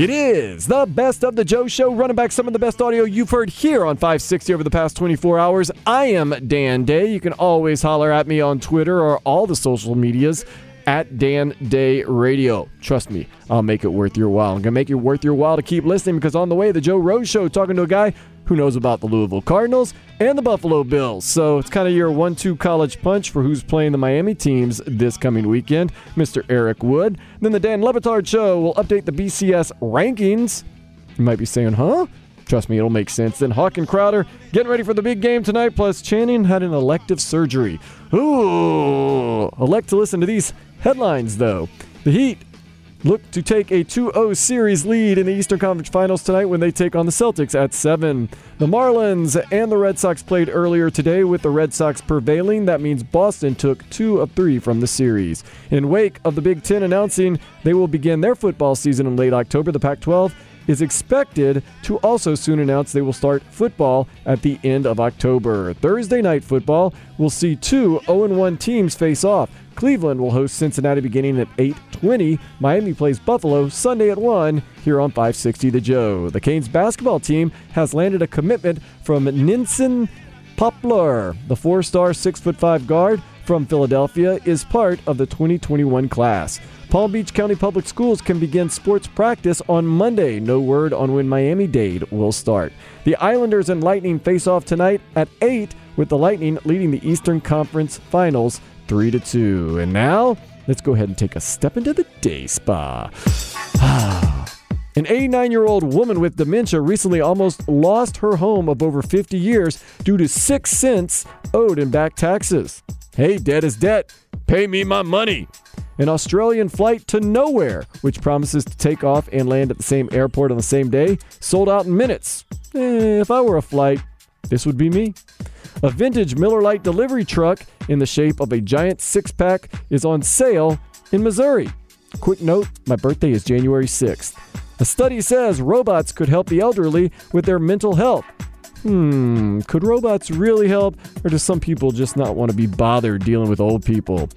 It is the Best of the Joe Show, running back some of the best audio you've heard here on 560 over the past 24 hours. I am Dan Day. You can always holler at me on Twitter or all the social medias at Dan Day Radio. Trust me, I'll make it worth your while. I'm going to make it worth your while to keep listening, because on the way, the Joe Rogan Show, talking to a guy who knows about the Louisville Cardinals and the Buffalo Bills. So it's kind of your 1-2 college punch for who's playing the Miami teams this coming weekend, Mr. Eric Wood. Then the Dan Le Batard Show will update the BCS rankings. You might be saying, huh? Trust me, it'll make sense. Then Hawk and Crowder getting ready for the big game tonight, plus Channing had an elective surgery. Ooh! Elect to listen to these headlines, though. The Heat look to take a 2-0 series lead in the Eastern Conference Finals tonight when they take on the Celtics at 7. The Marlins and the Red Sox played earlier today, with the Red Sox prevailing. That means Boston took 2 of 3 from the series. In wake of the Big Ten announcing they will begin their football season in late October, the Pac-12 is expected to also soon announce they will start football at the end of October. Thursday night football will see two 0-1 teams face off. Cleveland will host Cincinnati beginning at 8:20. Miami plays Buffalo Sunday at 1 here on 560 The Joe. The Canes basketball team has landed a commitment from Ninsen Poplar. The 4-star 6'5" guard from Philadelphia is part of the 2021 class. Palm Beach County Public Schools can begin sports practice on Monday. No word on when Miami-Dade will start. The Islanders and Lightning face off tonight at 8, with the Lightning leading the Eastern Conference Finals 3-2. And now, let's go ahead and take a step into the day spa. An 89-year-old woman with dementia recently almost lost her home of over 50 years due to 6 cents owed in back taxes. Hey, debt is debt. Pay me my money. An Australian flight to nowhere, which promises to take off and land at the same airport on the same day, sold out in minutes. If I were a flight, this would be me. A vintage Miller Lite delivery truck in the shape of a giant six-pack is on sale in Missouri. Quick note, my birthday is January 6th. A study says robots could help the elderly with their mental health. Could robots really help, or do some people just not want to be bothered dealing with old people?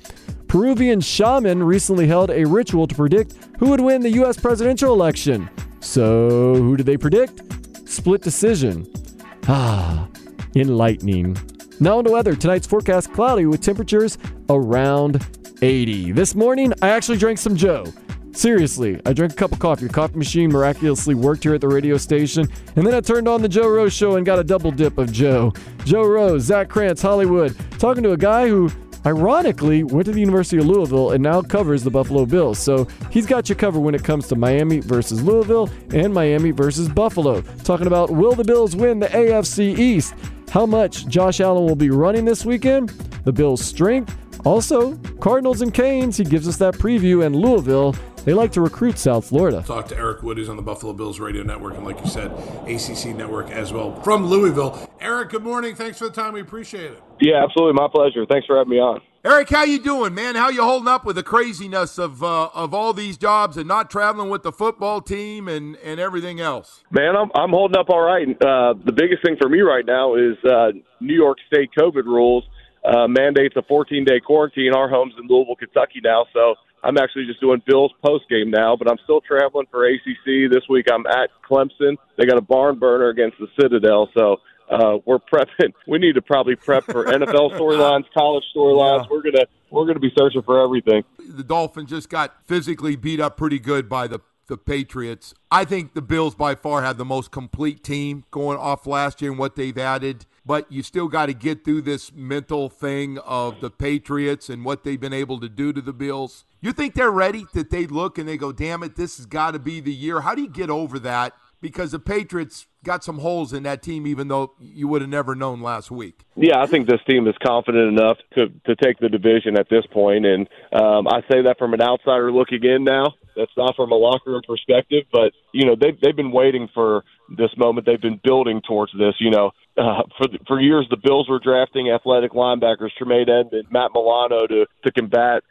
Peruvian shaman recently held a ritual to predict who would win the U.S. presidential election. So, who did they predict? Split decision. Enlightening. Now on to weather. Tonight's forecast cloudy with temperatures around 80. This morning, I actually drank some Joe. Seriously, I drank a cup of coffee. The coffee machine miraculously worked here at the radio station. And then I turned on the Joe Rogan Show and got a double dip of Joe. Joe Rogan, Zach Krantz, Hollywood. Talking to a guy who ironically went to the University of Louisville and now covers the Buffalo Bills. So he's got you covered when it comes to Miami versus Louisville and Miami versus Buffalo. Talking about, will the Bills win the AFC East? How much Josh Allen will be running this weekend? The Bills' strength. Also, Cardinals and Canes, he gives us that preview. And Louisville, they like to recruit South Florida. Talk to Eric Wood, who's on the Buffalo Bills radio network, and like you said, ACC Network as well, from Louisville. Eric, good morning. Thanks for the time. We appreciate it. Yeah, absolutely. My pleasure. Thanks for having me on. Eric, how you doing, man? How you holding up with the craziness of all these jobs and not traveling with the football team and everything else? Man, I'm holding up all right. The biggest thing for me right now is New York State COVID rules. Mandates a 14-day quarantine. Our home's in Louisville, Kentucky now, so I'm actually just doing Bills post-game now, but I'm still traveling for ACC. This week I'm at Clemson. They got a barn burner against the Citadel, so we're prepping. We need to probably prep for NFL storylines, college storylines. Yeah. We're gonna be searching for everything. The Dolphins just got physically beat up pretty good by the Patriots. I think the Bills by far have the most complete team going off last year and what they've added. But you still got to get through this mental thing of the Patriots and what they've been able to do to the Bills. You think they're ready, that they look and they go, damn it, this has got to be the year? How do you get over that? Because the Patriots got some holes in that team, even though you would have never known last week. Yeah, I think this team is confident enough to take the division at this point. And I say that from an outsider looking in now. That's not from a locker room perspective, but, you know, they've been waiting for this moment. They've been building towards this, you know. For years, the Bills were drafting athletic linebackers, Tremaine Edmunds, Matt Milano, to combat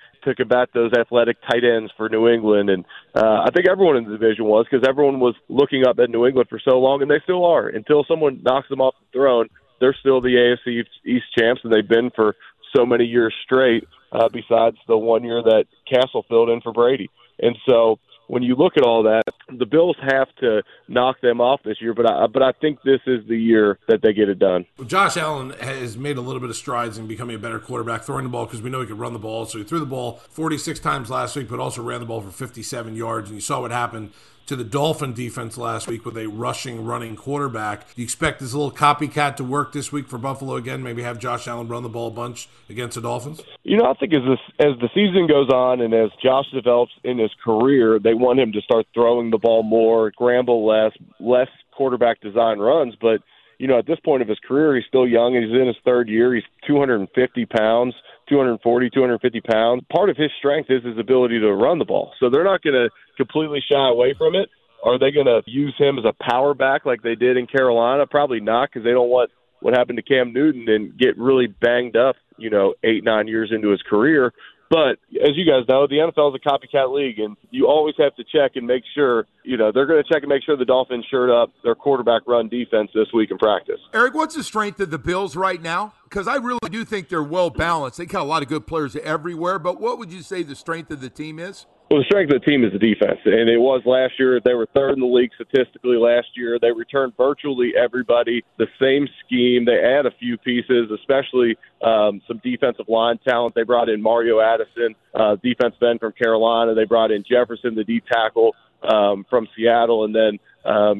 those athletic tight ends for New England. And I think everyone in the division was, because everyone was looking up at New England for so long, and they still are. Until someone knocks them off the throne, they're still the AFC East champs, and they've been for so many years straight, besides the one year that Castle filled in for Brady. And so when you look at all that, the Bills have to knock them off this year, but I think this is the year that they get it done. Well, Josh Allen has made a little bit of strides in becoming a better quarterback, throwing the ball, because we know he could run the ball. So he threw the ball 46 times last week, but also ran the ball for 57 yards, and you saw what happened to the Dolphin defense last week with a rushing, running quarterback. Do you expect this little copycat to work this week for Buffalo again? Maybe have Josh Allen run the ball a bunch against the Dolphins? You know, I think as the season goes on and as Josh develops in his career, they want him to start throwing the ball more, scramble less quarterback design runs. But, you know, at this point of his career, he's still young, and he's in his third year. He's 250 pounds. 240, 250 pounds. Part of his strength is his ability to run the ball. So they're not going to completely shy away from it. Are they going to use him as a power back like they did in Carolina? Probably not, because they don't want what happened to Cam Newton and get really banged up, you know, 8-9 years into his career. But as you guys know, the NFL is a copycat league, and you always have to check and make sure, you know, they're going to check and make sure the Dolphins shirt up their quarterback run defense this week in practice. Eric, what's the strength of the Bills right now? Because I really do think they're well-balanced. They got a lot of good players everywhere, but what would you say the strength of the team is? Well, the strength of the team is the defense, and it was last year. They were third in the league statistically last year. They returned virtually everybody, the same scheme. They add a few pieces, especially some defensive line talent. They brought in Mario Addison, defensive end from Carolina. They brought in Jefferson, the D tackle from Seattle, and then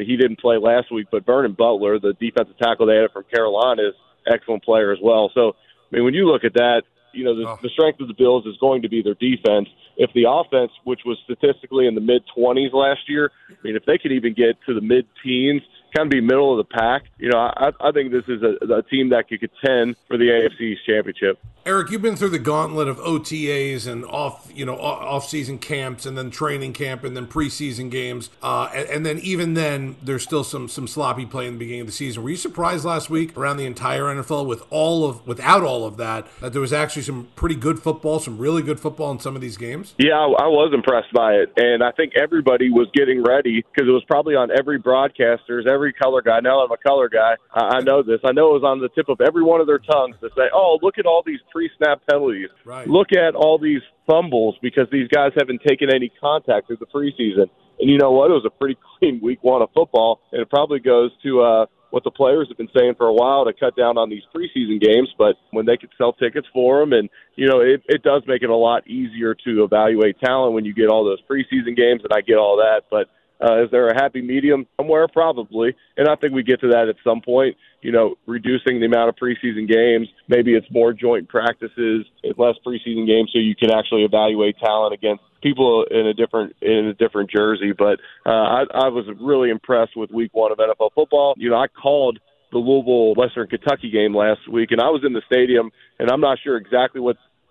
he didn't play last week, but Vernon Butler, the defensive tackle they added from Carolina, is an excellent player as well. So, I mean, when you look at that, you know, the strength of the Bills is going to be their defense. If the offense, which was statistically in the mid-20s last year, I mean, if they could even get to the mid-teens, kind of be middle of the pack, you know, I think this is a team that could contend for the AFC championship. Eric, you've been through the gauntlet of OTAs and off-season camps, and then training camp, and then preseason games, and then even then, there's still some sloppy play in the beginning of the season. Were you surprised last week around the entire NFL without all of that there was actually some pretty good football, some really good football in some of these games? Yeah, I was impressed by it, and I think everybody was getting ready, because it was probably on every broadcaster's, every color guy. Now I'm a color guy. I know this. I know it was on the tip of every one of their tongues to say, "Oh, look at all these pre-snap penalties. Right. Look at all these fumbles because these guys haven't taken any contact through the preseason." And you know what? It was a pretty clean week one of football, and it probably goes to what the players have been saying for a while, to cut down on these preseason games. But when they could sell tickets for them, and you know, it does make it a lot easier to evaluate talent when you get all those preseason games, and I get all that. But is there a happy medium somewhere? Probably. And I think we get to that at some point, you know, reducing the amount of preseason games. Maybe it's more joint practices, less preseason games, so you can actually evaluate talent against people in a different jersey. But I was really impressed with week one of NFL football. You know, I called the Louisville Western Kentucky game last week, and I was in the stadium, and I'm not sure exactly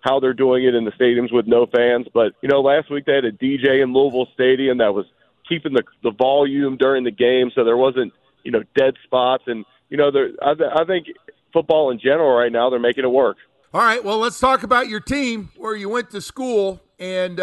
how they're doing it in the stadiums with no fans. But, you know, last week they had a DJ in Louisville Stadium that was keeping the volume during the game, so there wasn't, you know, dead spots. And, you know, I think football in general right now, they're making it work. All right, well, let's talk about your team where you went to school, and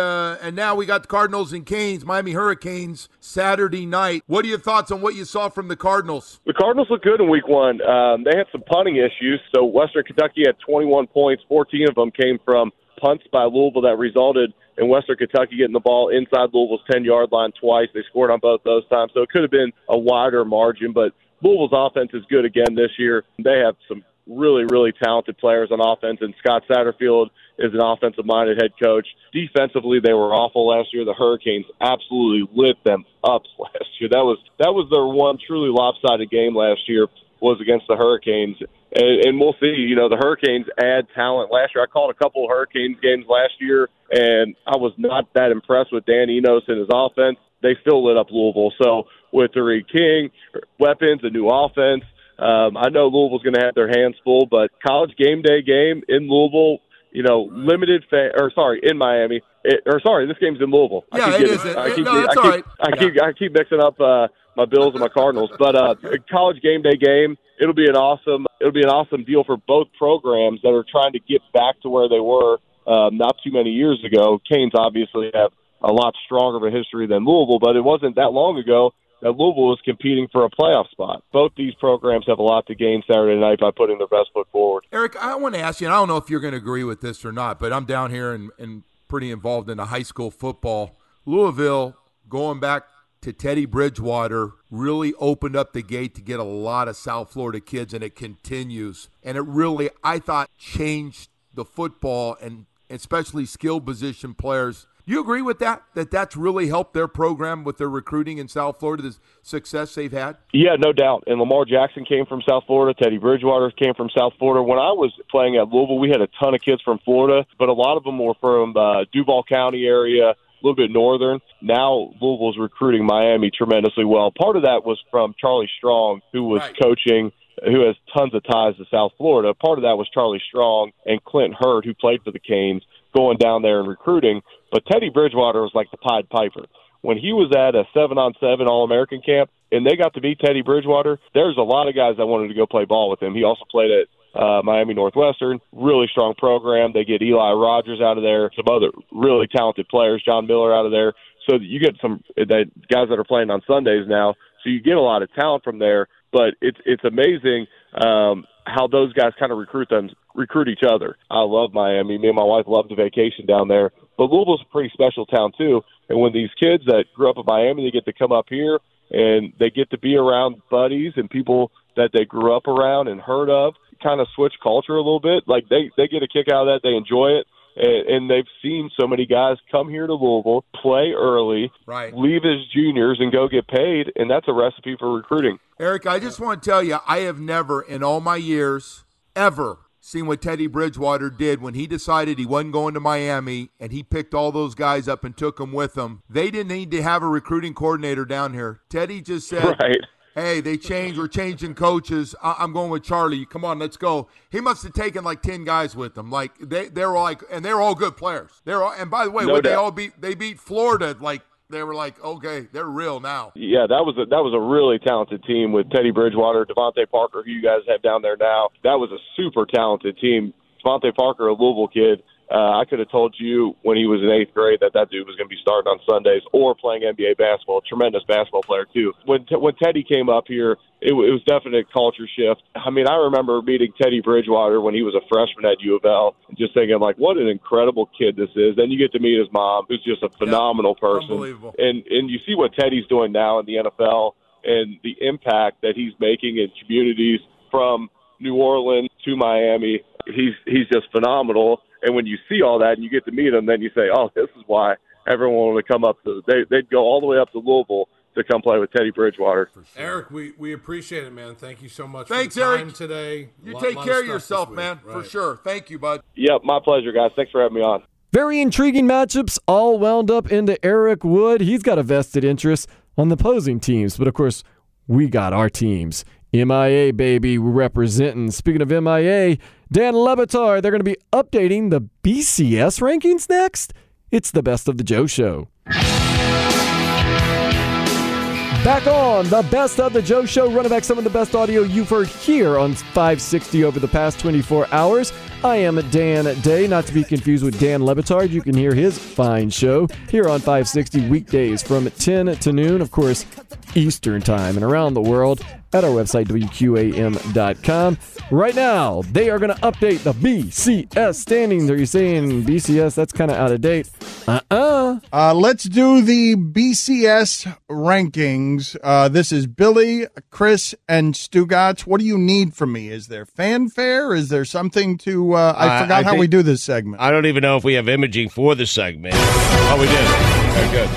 now we got the Cardinals and Canes, Miami Hurricanes, Saturday night. What are your thoughts on what you saw from the Cardinals? The Cardinals look good in week one. They had some punting issues, so Western Kentucky had 21 points. 14 of them came from punts by Louisville that resulted in Western Kentucky getting the ball inside Louisville's 10-yard line twice. They scored on both those times, so it could have been a wider margin, but Louisville's offense is good again this year. They have some really, really talented players on offense, and Scott Satterfield is an offensive-minded head coach. Defensively, they were awful last year. The Hurricanes absolutely lit them up last year. That was their one truly lopsided game last year, was against the Hurricanes. And we'll see. You know, the Hurricanes add talent. Last year, I called a couple of Hurricanes games last year, and I was not that impressed with Dan Enos and his offense. They still lit up Louisville. So with Tariq King, weapons, a new offense, I know Louisville's going to have their hands full, but college game day game in Louisville, you know, in Miami. This game's in Louisville. Yeah, it is. I keep mixing up my Bills and my Cardinals, but college game day game, it'll be an awesome deal for both programs that are trying to get back to where they were not too many years ago. Canes obviously have a lot stronger of a history than Louisville, but it wasn't that long ago that Louisville was competing for a playoff spot. Both these programs have a lot to gain Saturday night by putting their best foot forward. Eric, I want to ask you, and I don't know if you're going to agree with this or not, but I'm down here and pretty involved in the high school football. Louisville, going back to Teddy Bridgewater, really opened up the gate to get a lot of South Florida kids, and it continues. And it really, I thought, changed the football, and especially skill position players. You agree with that that's really helped their program with their recruiting in South Florida, the success they've had? Yeah, no doubt. And Lamar Jackson came from South Florida. Teddy Bridgewater came from South Florida. When I was playing at Louisville, we had a ton of kids from Florida, but a lot of them were from Duval County area, a little bit northern. Now Louisville's recruiting Miami tremendously well. Part of that was from Charlie Strong, who was coaching, who has tons of ties to South Florida. Part of that was Charlie Strong and Clint Hurd, who played for the Canes, going down there and recruiting. But Teddy Bridgewater was like the Pied Piper. When he was at a 7-on-7 All-American camp and they got to meet Teddy Bridgewater, there's a lot of guys that wanted to go play ball with him. He also played at Miami Northwestern, really strong program. They get Eli Rogers out of there, some other really talented players, John Miller out of there. So you get some guys that are playing on Sundays now. So you get a lot of talent from there, but it's amazing how those guys kind of recruit each other. I love Miami. Me and my wife love to vacation down there. But Louisville's a pretty special town, too. And when these kids that grew up in Miami, they get to come up here and they get to be around buddies and people that they grew up around and heard of, kind of switch culture a little bit. Like, they get a kick out of that. They enjoy it. And they've seen so many guys come here to Louisville, play early, leave as juniors, and go get paid. And that's a recipe for recruiting. Eric, I just want to tell you, I have never in all my years ever seen what Teddy Bridgewater did when he decided he wasn't going to Miami and he picked all those guys up and took them with him. They didn't need to have a recruiting coordinator down here. Teddy just said, hey, they changed. We're changing coaches. I'm going with Charlie. Come on, let's go. He must have taken like 10 guys with him. Like they're all like, and they're all good players. And by the way, they all beat? They beat Florida like. They were like, okay, they're real now. Yeah, that was a really talented team with Teddy Bridgewater, Devontae Parker, who you guys have down there now. That was a super talented team. Devontae Parker, a Louisville kid, I could have told you when he was in 8th grade that dude was going to be starting on Sundays or playing NBA basketball. Tremendous basketball player, too. When Teddy came up here, it was definitely a culture shift. I mean, I remember meeting Teddy Bridgewater when he was a freshman at U of L and just thinking, like, what an incredible kid this is. Then you get to meet his mom, who's just a phenomenal person. Unbelievable. And you see what Teddy's doing now in the NFL and the impact that he's making in communities from New Orleans to Miami. He's just phenomenal. And when you see all that and you get to meet him, then you say, oh, this is why everyone would come up to – they'd go all the way up to Louisville to come play with Teddy Bridgewater. Sure. Eric, we appreciate it, man. Thank you so much for your time today. Take care of yourself, man, for sure. Thank you, bud. Yep, my pleasure, guys. Thanks for having me on. Very intriguing matchups all wound up into Eric Wood. He's got a vested interest on the opposing teams, but, of course, we got our teams. MIA, baby, we're representing. Speaking of MIA, Dan Le Batard, they're going to be updating the BCS rankings next. It's the Best of the Joe Show. Back on the Best of the Joe Show, running back some of the best audio you've heard here on 560 over the past 24 hours. I am Dan Day, not to be confused with Dan Le Batard. You can hear his fine show here on 560 weekdays from 10 to noon, of course, Eastern time and around the world at our website, WQAM.com. Right now, they are going to update the BCS standings. Are you saying BCS? That's kind of out of date. Let's do the BCS rankings. This is Billy, Chris, and Stugatz. What do you need from me? Is there fanfare? Is there something to... I forgot how we do this segment. I don't even know if we have imaging for the segment. Oh, we did. Very good.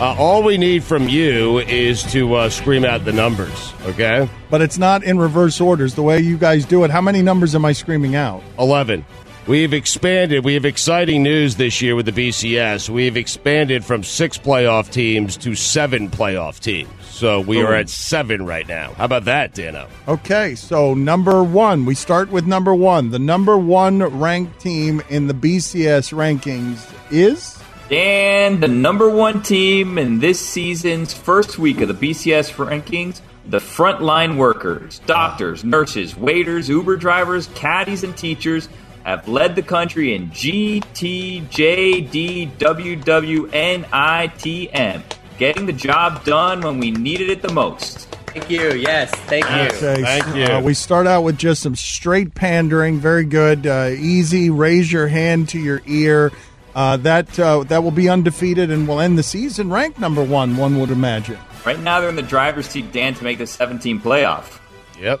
All we need from you is to scream out the numbers, okay? But it's not in reverse orders, the way you guys do it. How many numbers am I screaming out? 11. We've expanded. We have exciting news this year with the BCS. We've expanded from 6 playoff teams to 7 playoff teams. So we are at 7 right now. How about that, Dano? Okay, so number one. We start with number one. The number one ranked team in the BCS rankings is... Dan, the number one team in this season's first week of the BCS rankings, the frontline workers, doctors, nurses, waiters, Uber drivers, caddies, and teachers have led the country in GTJDWWNITM, getting the job done when we needed it the most. Thank you. Yes, thank you. Thank you. We start out with just some straight pandering. Very good. Easy. Raise your hand to your ear. That will be undefeated and will end the season ranked number one, one would imagine. Right now they're in the driver's seat, Dan, to make the 17 playoff. Yep.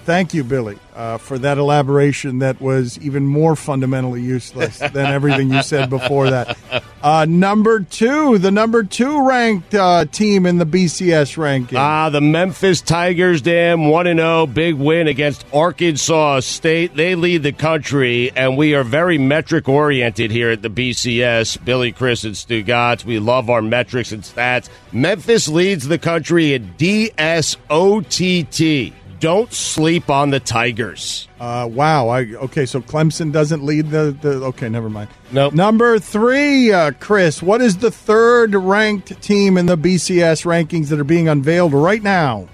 Thank you, Billy, for that elaboration that was even more fundamentally useless than everything you said before that. Number two, the number two ranked team in the BCS ranking. The Memphis Tigers, Dan, 1-0, big win against Arkansas State. They lead the country, and we are very metric-oriented here at the BCS. Billy, Chris, and Stugatz, we love our metrics and stats. Memphis leads the country in DSOTT. Don't sleep on the Tigers. Wow. Okay, so Clemson doesn't lead the okay, never mind. Nope. Number three, Chris, what is the third-ranked team in the BCS rankings that are being unveiled right now?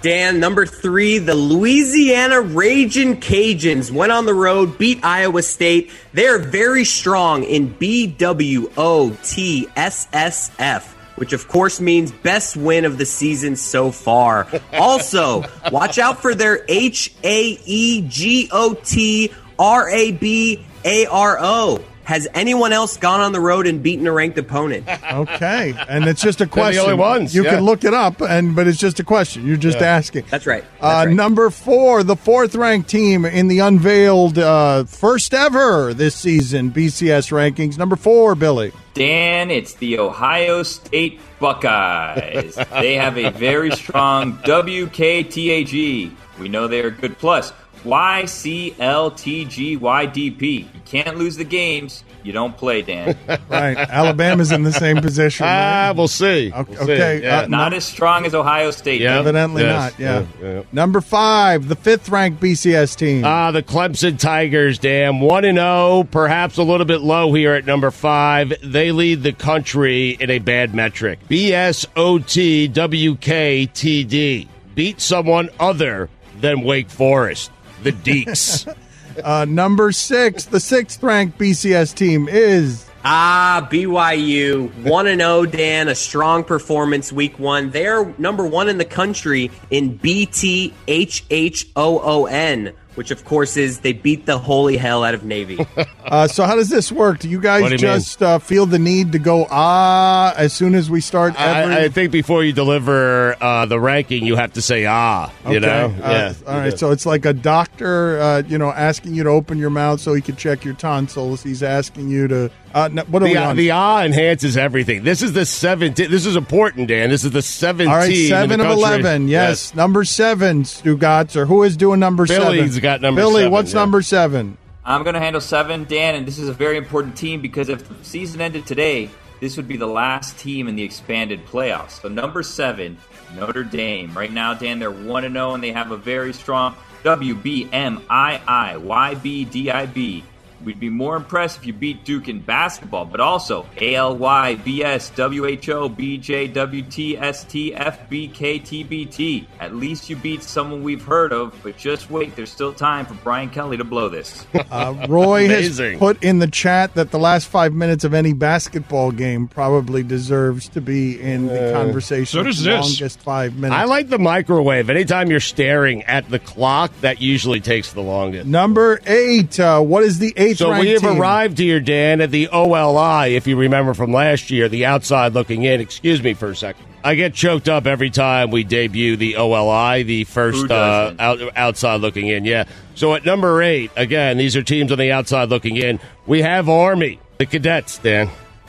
Dan, number three, the Louisiana Ragin' Cajuns went on the road, beat Iowa State. They're very strong in BWOTSSF. Which, of course, means best win of the season so far. Also, watch out for their HAEGOTRABARO. Has anyone else gone on the road and beaten a ranked opponent? Okay, and it's just a question. They're the only ones. You can look it up, but it's just a question. You're just asking. That's right. That's right. Number four, the fourth-ranked team in the unveiled first-ever this season BCS rankings. Number four, Billy. Dan, it's the Ohio State Buckeyes. They have a very strong WKTAG. We know they are good. Plus, YCLTGYDP. You can't lose the games. You don't play, Dan. Right. Alabama's in the same position. Right? We'll see. Okay. We'll see. Yeah. Not as strong as Ohio State. Yeah. Evidently not. Yeah. Yeah. Number five, the fifth-ranked BCS team. The Clemson Tigers, Dan. 1-0, perhaps a little bit low here at number five. They lead the country in a bad metric. BSOTWKTD. Beat someone other than Wake Forest. The Deeks. Number six, the sixth-ranked BCS team is... BYU, 1-0, Dan, a strong performance week one. They're number one in the country in BTHHOON, which, of course, is they beat the holy hell out of Navy. So how does this work? Do you guys feel the need to go, as soon as we start? I think before you deliver the ranking, you have to say, okay. You know? All right, so it's like a doctor, asking you to open your mouth so he can check your tonsils. He's asking you to... what are we on? The enhances everything. This is the 17. This is important, Dan. This is the 17. All right, 7 of 11. Yes. Number 7, Stugatz, or who is doing number 7? Billy's got number 7. Billy, what's number 7? I'm going to handle 7, Dan, and this is a very important team because if the season ended today, this would be the last team in the expanded playoffs. So number 7, Notre Dame. Right now, Dan, they're 1-0, and they have a very strong WBMIIYBDIB. We'd be more impressed if you beat Duke in basketball, but also ALY, BS, WHO, BJ, WTST, FBKTBT. At least you beat someone we've heard of, but just wait, there's still time for Brian Kelly to blow this. Roy has put in the chat that the last 5 minutes of any basketball game probably deserves to be in the conversation. So does this. Longest 5 minutes. I like the microwave. Anytime you're staring at the clock, that usually takes the longest. Number 8, what is the 8th So we have team? Arrived here, Dan, at the OLI, if you remember from last year, the outside looking in. Excuse me for a second. I get choked up every time we debut the OLI, the first outside looking in. Yeah. So at number 8, again, these are teams on the outside looking in. We have Army, the Cadets, Dan,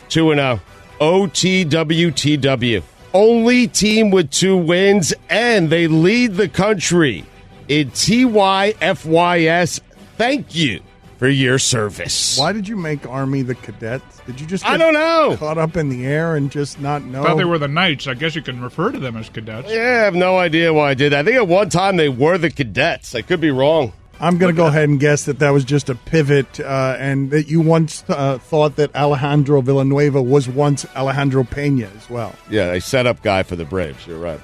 2-0. OTWTW. Only team with 2 wins, and they lead the country in TYFYS. Thank you for your service. Why did you make Army the Cadets? Did you just get caught up in the air and just not know? I thought they were the Knights. I guess you can refer to them as Cadets. Yeah, I have no idea why I did that. I think at one time they were the Cadets. I could be wrong. I'm going to go ahead and guess that that was just a pivot and that you once thought that Alejandro Villanueva was once Alejandro Pena as well. Yeah, a setup guy for the Braves. You're right.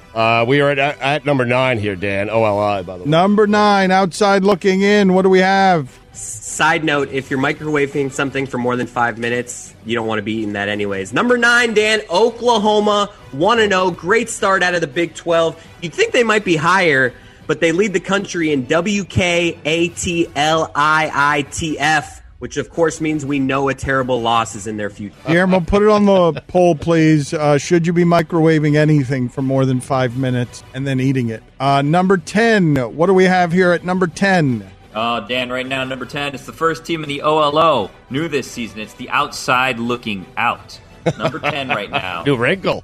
We are at number 9 here, Dan. OLI, by the way. Number 9, outside looking in. What do we have? Side note, if you're microwaving something for more than 5 minutes, you don't want to be eating that anyways. Number 9, Dan, Oklahoma, 1-0. Great start out of the Big 12. You'd think they might be higher, but they lead the country in WKATLIITF, which, of course, means we know a terrible loss is in their future. Guillermo, put it on the poll, please. Should you be microwaving anything for more than 5 minutes and then eating it? Number 10, what do we have here at number 10? Dan, right now, number 10, it's the first team in the OLO. New this season, it's the outside looking out. Number 10 right now. New wrinkle.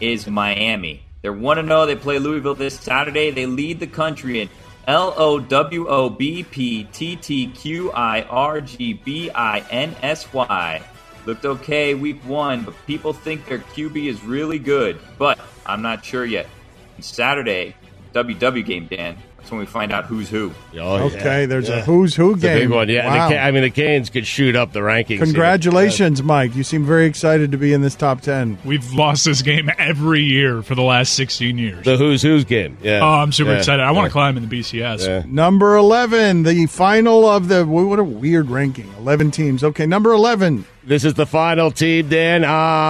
Is Miami. They're 1-0. They play Louisville this Saturday. They lead the country in LOWOBPTTQIRGBINSY. Looked okay week 1, but people think their QB is really good. But I'm not sure yet. It's Saturday, WW game, Dan. That's when we find out who's who. Oh, okay, yeah. There's a who's who game. It's a big one, yeah. Wow. The Canes could shoot up the rankings. Congratulations, here. Mike. You seem very excited to be in this top 10. We've lost this game every year for the last 16 years. The who's who's game. Yeah. Oh, I'm super excited. I want to climb in the BCS. Yeah. Number 11, the final of the – what a weird ranking. 11 teams. Okay, number 11. This is the final team, Dan.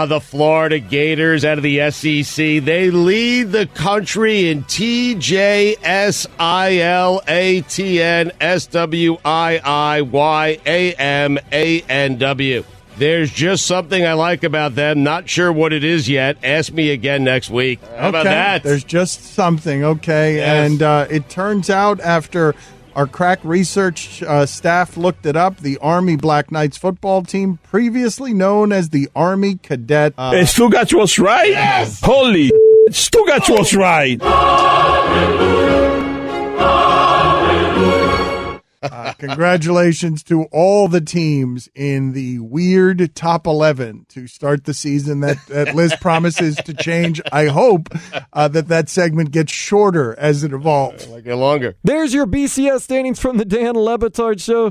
The Florida Gators out of the SEC. They lead the country in TJSILATNSWIIYAMANW. There's just something I like about them. Not sure what it is yet. Ask me again next week. How about that? There's just something, okay. Yes. And it turns out after our crack research staff looked it up. The Army Black Knights football team, previously known as the Army Cadet. Stugach was right. Yes. Holy Stugach was right. Hallelujah. Hallelujah. Congratulations to all the teams in the weird top 11 to start the season. That list promises to change. I hope that segment gets shorter as it evolves. Like it longer. There's your BCS standings from the Dan Le Batard Show.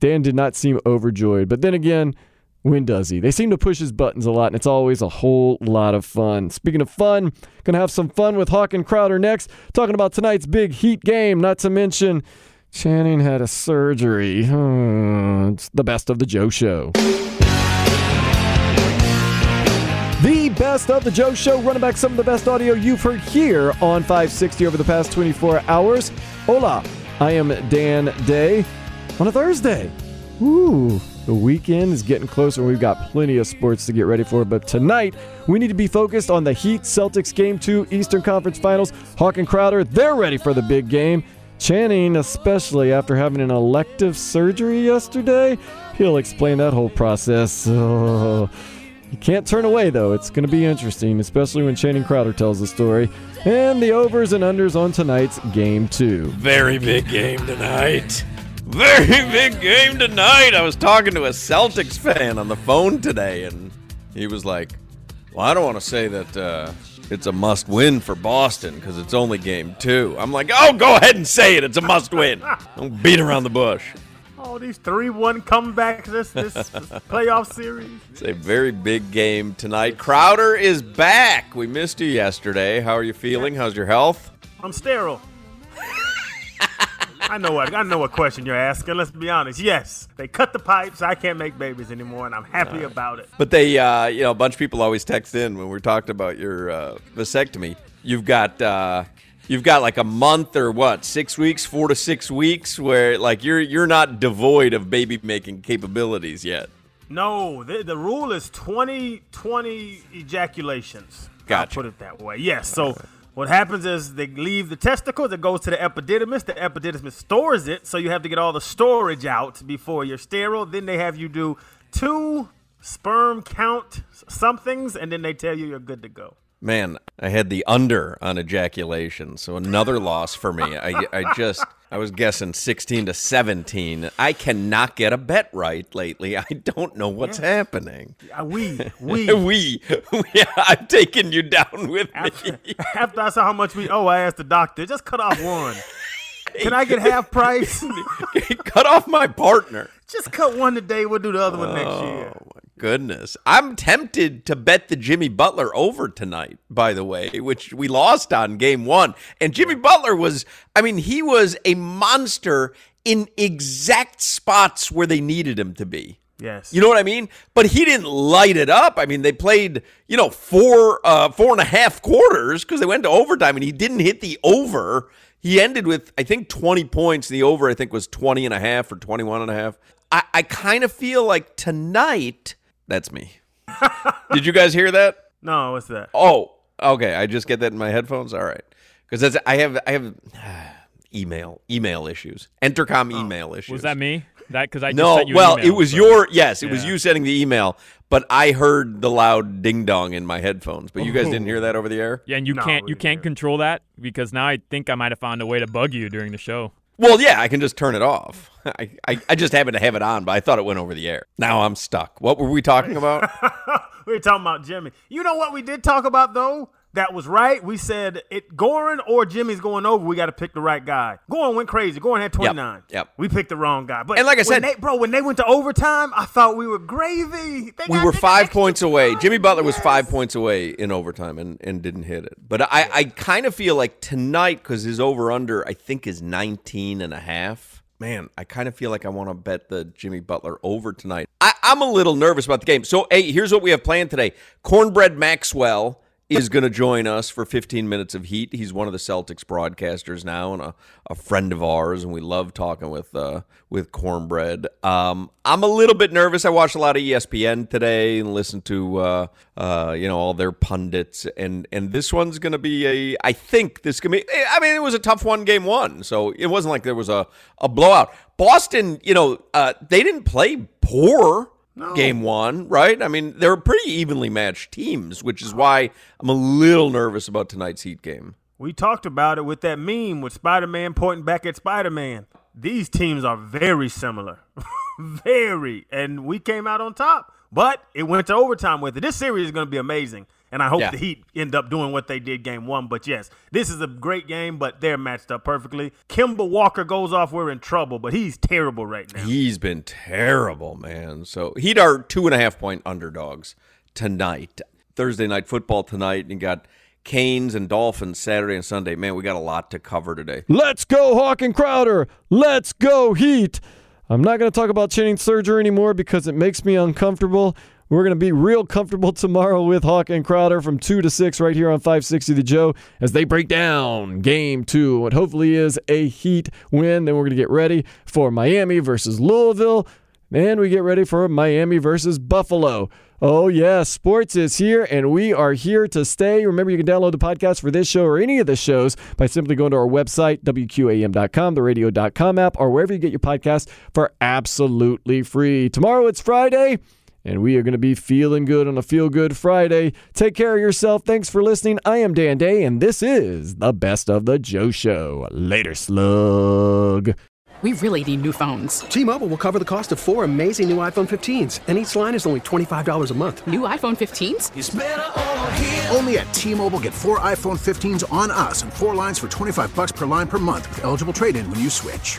Dan did not seem overjoyed, but then again, when does he? They seem to push his buttons a lot, and it's always a whole lot of fun. Speaking of fun, going to have some fun with Hawk and Crowder next, talking about tonight's big Heat game, not to mention Channing had a surgery. It's the best of the Joe Show. The best of the Joe Show, running back some of the best audio you've heard here on 560 over the past 24 hours. Hola, I am Dan Day on a Thursday. Ooh. The weekend is getting closer, and we've got plenty of sports to get ready for. But tonight, we need to be focused on the Heat-Celtics Game 2 Eastern Conference Finals. Hawk and Crowder, they're ready for the big game. Channing, especially after having an elective surgery yesterday, he'll explain that whole process. Oh, you can't turn away, though. It's going to be interesting, especially when Channing Crowder tells the story. And the overs and unders on tonight's Game 2. Very big game tonight. Very big game tonight. I was talking to a Celtics fan on the phone today, and he was like, well, I don't want to say that it's a must-win for Boston because it's only game 2. I'm like, oh, go ahead and say it. It's a must-win. Don't beat around the bush. All these 3-1 comebacks this playoff series. It's a very big game tonight. Crowder is back. We missed you yesterday. How are you feeling? How's your health? I'm sterile. I know what question you're asking. Let's be honest. Yes, they cut the pipes. I can't make babies anymore, and I'm happy about it. But they, a bunch of people always text in when we're talking about your vasectomy. You've got like a month or 4 to 6 weeks, where like you're not devoid of baby making capabilities yet. No, the rule is 20 ejaculations. Gotcha. I'll put it that way. Yes. So. What happens is they leave the testicles, it goes to the epididymis, the epididymis stores it, so you have to get all the storage out before you're sterile. Then they have you do 2 sperm count somethings, and then they tell you you're good to go. Man, I had the under on ejaculation, so another loss for me. I was guessing 16 to 17. I cannot get a bet right lately. I don't know what's happening. I'm taking you down with me. After I saw how much we owe, I asked the doctor, just cut off one. Can I get half price? Cut off my partner. Just cut one today. We'll do the other one next year. Oh, my goodness. I'm tempted to bet the Jimmy Butler over tonight, by the way, which we lost on game 1. And Jimmy Butler was, he was a monster in exact spots where they needed him to be. Yes. You know what I mean? But he didn't light it up. They played, four and a half quarters because they went to overtime, and he didn't hit the over. He ended with, 20 points. The over, was 20 and a half or 21 and a half. I kind of feel like tonight, that's me. Did you guys hear that? No, what's that? Oh, okay. I just get that in my headphones. All right. Because I have email issues. Entercom email issues. Was that me? It was your was you sending the email, but I heard the loud ding dong in my headphones. But you guys didn't hear that over the air? Yeah, and you can't control that, because now I think I might have found a way to bug you during the show. Well, yeah, I can just turn it off. I just happened to have it on, but I thought it went over the air. Now I'm stuck. What were we talking about? We were talking about Jimmy. You know what we did talk about though? That was right. We said Goran or Jimmy's going over. We got to pick the right guy. Goran went crazy. Goran had 29. Yep. We picked the wrong guy. But and like I said, when they went to overtime, I thought we were gravy. We were 5 points away. Jimmy Butler was 5 points away in overtime and didn't hit it. But I kind of feel like tonight, because his over-under, is 19 and a half. Man, I kind of feel like I want to bet the Jimmy Butler over tonight. I'm a little nervous about the game. So, here's what we have planned today. Cornbread Maxwell is going to join us for 15 minutes of Heat. He's one of the Celtics broadcasters now and a friend of ours, and we love talking with Cornbread. I'm a little bit nervous. I watched a lot of ESPN today and listened to all their pundits, and this one's going to be it was a tough one, game 1, so it wasn't like there was a blowout. Boston, they didn't play poor. No. Game 1, right? They were pretty evenly matched teams, which is why I'm a little nervous about tonight's Heat game. We talked about it with that meme with Spider-Man pointing back at Spider-Man. These teams are very similar. Very. And we came out on top, but it went to overtime with it. This series is going to be amazing, and I hope the Heat end up doing what they did game 1. But, yes, this is a great game, but they're matched up perfectly. Kemba Walker goes off, we're in trouble, but he's terrible right now. He's been terrible, man. So Heat are 2.5-point underdogs tonight. Thursday night football tonight, and you got Canes and Dolphins Saturday and Sunday. Man, we got a lot to cover today. Let's go, Hawk and Crowder. Let's go, Heat. I'm not going to talk about Channing surgery anymore because it makes me uncomfortable. We're going to be real comfortable tomorrow with Hawk and Crowder from 2 to 6 right here on 560 The Joe as they break down Game 2, what hopefully is a Heat win. Then we're going to get ready for Miami versus Louisville, and we get ready for Miami versus Buffalo. Oh, yeah, sports is here, and we are here to stay. Remember, you can download the podcast for this show or any of the shows by simply going to our website, WQAM.com, the radio.com app, or wherever you get your podcast for absolutely free. Tomorrow it's Friday, and we are going to be feeling good on a Feel Good Friday. Take care of yourself. Thanks for listening. I am Dan Day, and this is the Best of the Joe Show. Later, slug. We really need new phones. T-Mobile will cover the cost of 4 amazing new iPhone 15s, and each line is only $25 a month. New iPhone 15s? It's better over here. Only at T-Mobile, get 4 iPhone 15s on us and 4 lines for $25 per line per month with eligible trade-in when you switch.